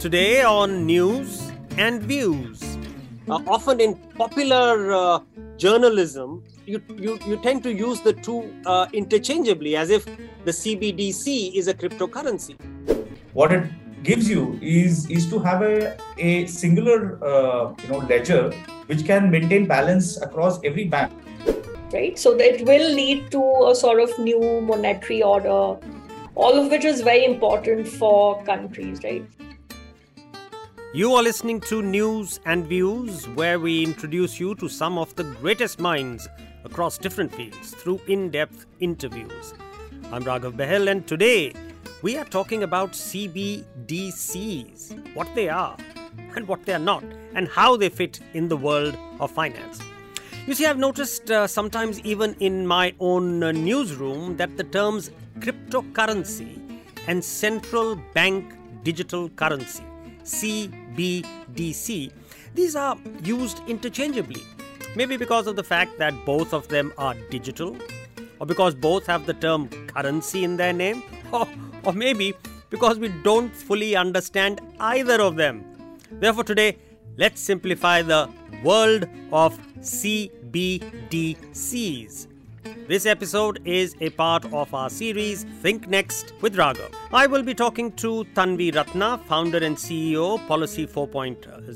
Today on News and Views. Often in popular journalism, you tend to use the two interchangeably, as if the CBDC is a cryptocurrency. What it gives you is to have a singular ledger which can maintain balance across every bank. Right, so it will lead to a sort of new monetary order, all of which is very important for countries, right? You are listening to News and Views, where we introduce you to some of the greatest minds across different fields through in-depth interviews. I'm Raghav Bahl, and today we are talking about CBDCs, what they are and what they are not, and how they fit in the world of finance. You see, I've noticed sometimes even in my own newsroom that the terms cryptocurrency and central bank digital currency, CBDC, these are used interchangeably. Maybe because of the fact that both of them are digital, or because both have the term currency in their name, or maybe because we don't fully understand either of them. Therefore, today, let's simplify the world of CBDCs. This episode is a part of our series Think Next with Raghav. I will be talking to Tanvi Ratna, founder and CEO, Policy 4.0,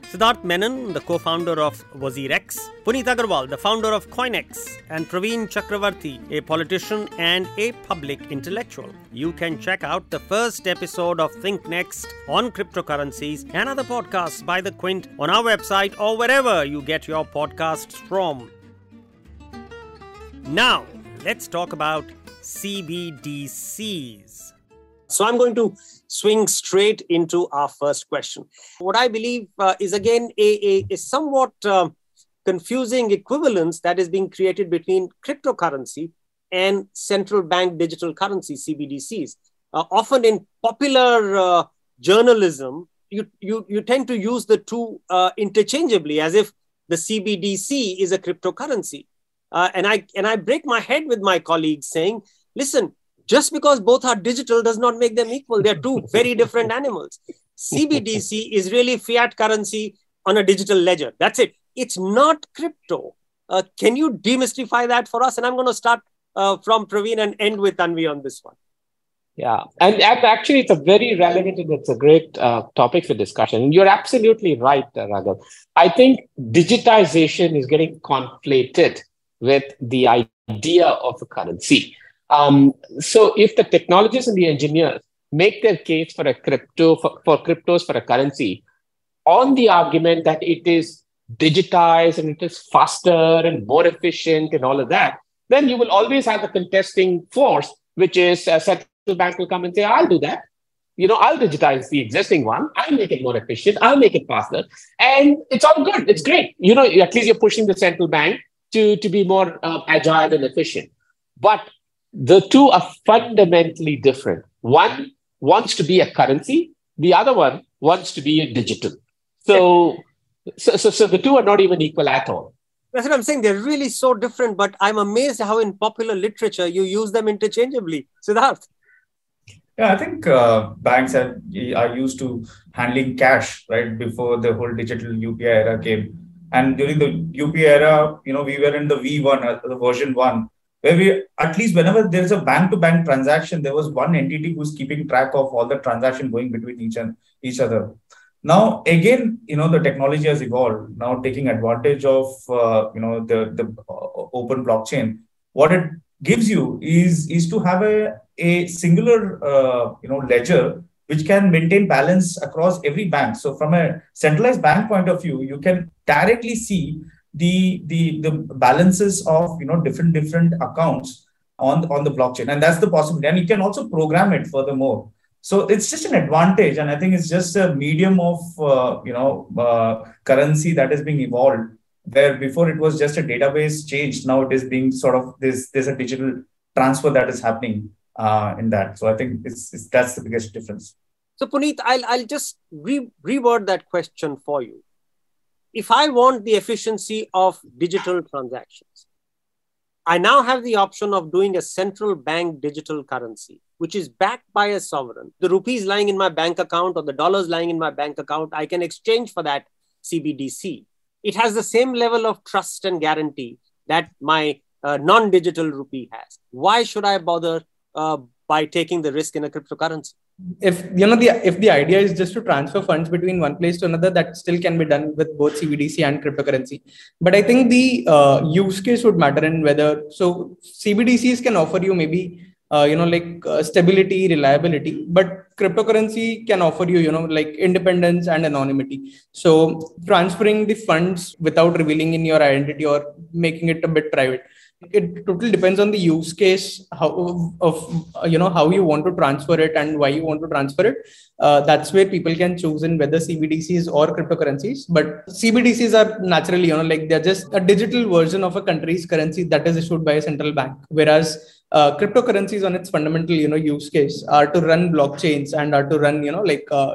Siddharth Menon, the co-founder of WazirX, Punit Agarwal, the founder of KoinX, and Praveen Chakravarty, a politician and a public intellectual. You can check out the first episode of Think Next on cryptocurrencies and other podcasts by The Quint on our website or wherever you get your podcasts from. Now, let's talk about CBDCs. So I'm going to swing straight into our first question. What I believe is again a somewhat confusing equivalence that is being created between cryptocurrency and central bank digital currency, CBDCs. Often in popular journalism, you tend to use the two interchangeably, as if the CBDC is a cryptocurrency. And I break my head with my colleagues saying, listen, just because both are digital does not make them equal. They're two very different animals. CBDC is really fiat currency on a digital ledger. That's it. It's not crypto. Can you demystify that for us? And I'm going to start from Praveen and end with Tanvi on this one. Yeah, and actually it's a very relevant and it's a great topic for discussion. And you're absolutely right, Raghav. I think digitization is getting conflated with the idea of a currency. So if the technologists and the engineers make their case for a crypto, for cryptos for a currency, on the argument that it is digitized and it is faster and more efficient and all of that, then you will always have the contesting force, which is a central bank will come and say, I'll do that. I'll digitize the existing one. I'll make it more efficient. I'll make it faster. And it's all good. It's great. At least you're pushing the central bank to be more agile and efficient. But the two are fundamentally different. One wants to be a currency. The other one wants to be a digital. So the two are not even equal at all. That's what I'm saying. They're really so different, but I'm amazed how in popular literature you use them interchangeably. Siddharth? Yeah, I think banks are used to handling cash, right, before the whole digital UPI era came. And during the UPI era, we were in the V1, the version 1, where we, at least whenever there's a bank-to-bank transaction, there was one entity who's keeping track of all the transaction going between each other. Now, again, the technology has evolved. Now, taking advantage of, the open blockchain, what it gives you is to have a singular, ledger which can maintain balance across every bank. So from a centralized bank point of view, you can directly see the balances of different accounts on the blockchain. And that's the possibility. And you can also program it furthermore. So it's just an advantage. And I think it's just a medium of currency that is being evolved, where before it was just a database change. Now it is being sort of there's a digital transfer that is happening in that. So I think that's the biggest difference. So Punit, I'll just reword that question for you. If I want the efficiency of digital transactions, I now have the option of doing a central bank digital currency, which is backed by a sovereign. The rupees lying in my bank account or the dollars lying in my bank account, I can exchange for that CBDC. It has the same level of trust and guarantee that my non-digital rupee has. Why should I bother by taking the risk in a cryptocurrency? If the idea is just to transfer funds between one place to another, that still can be done with both CBDC and cryptocurrency. But I think the use case would matter, and whether so CBDCs can offer you maybe stability, reliability, but cryptocurrency can offer you, independence and anonymity. So transferring the funds without revealing in your identity or making it a bit private, it totally depends on the use case, how you want to transfer it and why you want to transfer it. That's where people can choose in whether CBDCs or cryptocurrencies, but CBDCs are naturally, they're just a digital version of a country's currency that is issued by a central bank. Whereas cryptocurrencies on its fundamental, use case are to run blockchains and are to run,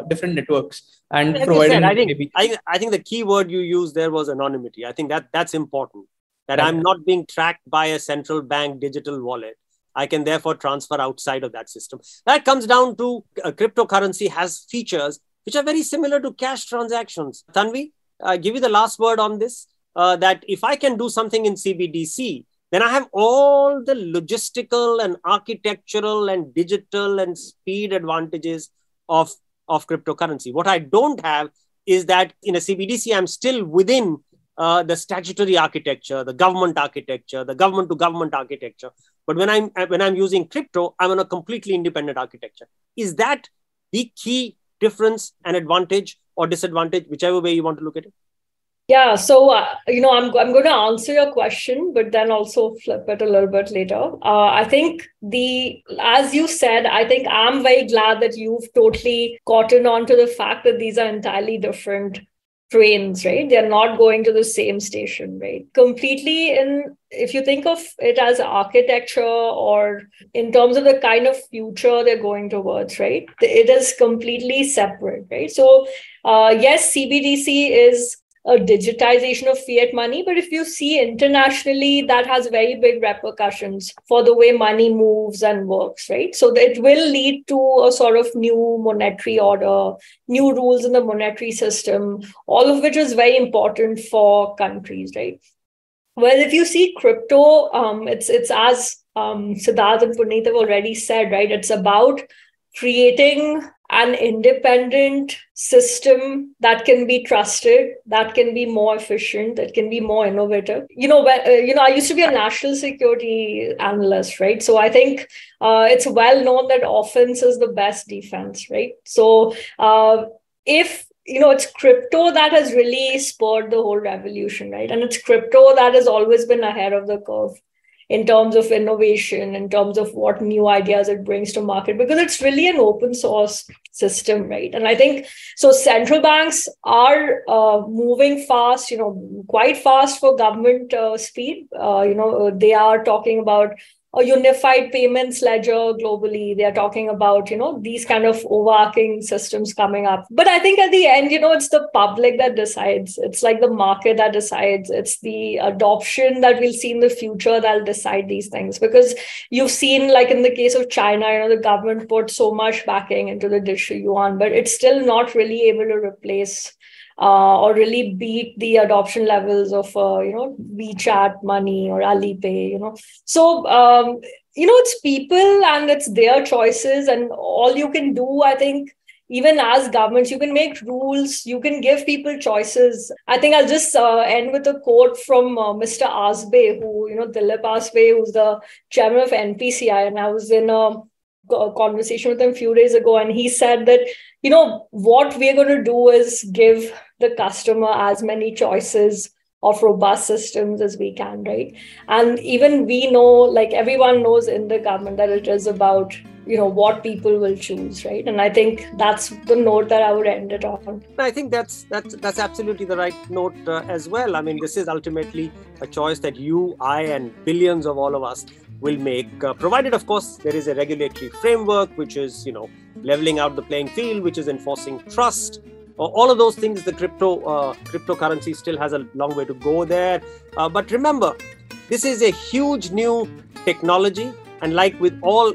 different networks and providing. I think the key word you used there was anonymity. I think that's important, that I'm not being tracked by a central bank digital wallet. I can therefore transfer outside of that system. That comes down to cryptocurrency has features which are very similar to cash transactions. Tanvi, I give you the last word on this, that if I can do something in CBDC, then I have all the logistical and architectural and digital and speed advantages of cryptocurrency. What I don't have is that in a CBDC, I'm still within the statutory architecture, the government architecture, the government-to-government architecture. But when I'm using crypto, I'm on a completely independent architecture. Is that the key difference and advantage or disadvantage, whichever way you want to look at it? Yeah, so, I'm going to answer your question, but then also flip it a little bit later. I think as you said, I think I'm very glad that you've totally gotten on to the fact that these are entirely different trains, right? They're not going to the same station, right? Completely if you think of it as architecture or in terms of the kind of future they're going towards, right? It is completely separate, right? So, yes, CBDC is a digitization of fiat money. But if you see internationally, that has very big repercussions for the way money moves and works, right? So it will lead to a sort of new monetary order, new rules in the monetary system, all of which is very important for countries, right? Well, if you see crypto, it's as Siddharth and Punit have already said, right? It's about creating an independent system that can be trusted, that can be more efficient, that can be more innovative. I used to be a national security analyst, right? So I think it's well known that offense is the best defense, right? So if it's crypto that has really spurred the whole revolution, right? And it's crypto that has always been ahead of the curve in terms of innovation, in terms of what new ideas it brings to market, because it's really an open source system, right? And I think, so central banks are moving fast, quite fast for government speed. They are talking about a unified payments ledger globally. They are talking about, these kind of overarching systems coming up. But I think at the end, it's the public that decides. It's like the market that decides. It's the adoption that we'll see in the future that'll decide these things. Because you've seen, like in the case of China, the government put so much backing into the digital yuan, but it's still not really able to replace or really beat the adoption levels of, WeChat money or Alipay, So, it's people and it's their choices, and all you can do, I think, even as governments, you can make rules, you can give people choices. I think I'll just end with a quote from Mr. Asbe, who, Dilip Asbe, who's the chairman of NPCI, and I was in a conversation with him a few days ago, and he said that, what we're going to do is give the customer as many choices of robust systems as we can, right? And even we know, everyone knows in the government that it is about, what people will choose, right? And I think that's the note that I would end it on. I think that's absolutely the right note as well. I mean, this is ultimately a choice that you, I, and billions of all of us will make, provided, of course, there is a regulatory framework, which is, leveling out the playing field, which is enforcing trust. All of those things, the cryptocurrency still has a long way to go there. But remember, This is a huge new technology, and like with all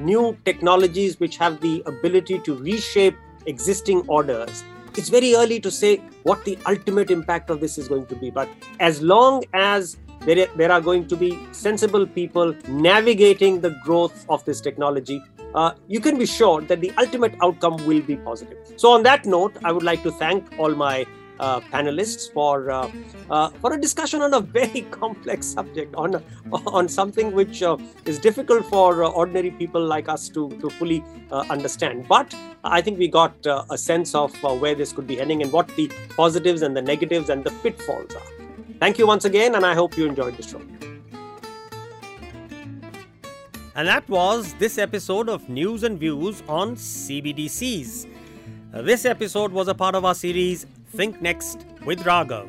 new technologies which have the ability to reshape existing orders, it's very early to say what the ultimate impact of this is going to be. But as long as there are going to be sensible people navigating the growth of this technology, you can be sure that the ultimate outcome will be positive. So on that note, I would like to thank all my panelists for a discussion on a very complex subject, on something which is difficult for ordinary people like us to fully understand. But I think we got a sense of where this could be heading and what the positives and the negatives and the pitfalls are. Thank you once again, and I hope you enjoyed the show. And that was this episode of News and Views on CBDCs. This episode was a part of our series Think Next with Raghav.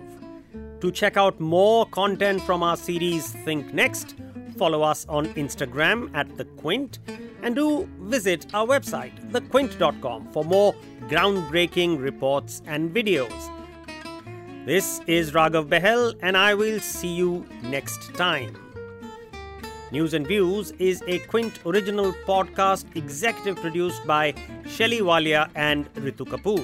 To check out more content from our series Think Next, follow us on Instagram at The Quint, and do visit our website thequint.com for more groundbreaking reports and videos. This is Raghav Bahl, and I will see you next time. News and Views is a Quint original podcast, executive produced by Shelly Walia and Ritu Kapoor.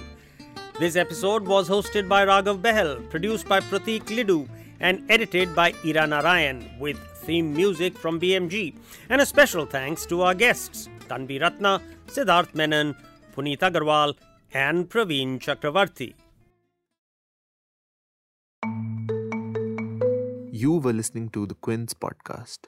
This episode was hosted by Raghav Bahl, produced by Pratik Lidu, and edited by Irana Ryan, with theme music from BMG. And a special thanks to our guests, Tanvi Ratna, Siddharth Menon, Punit Agarwal, and Praveen Chakravarty. You were listening to The Quint's podcast.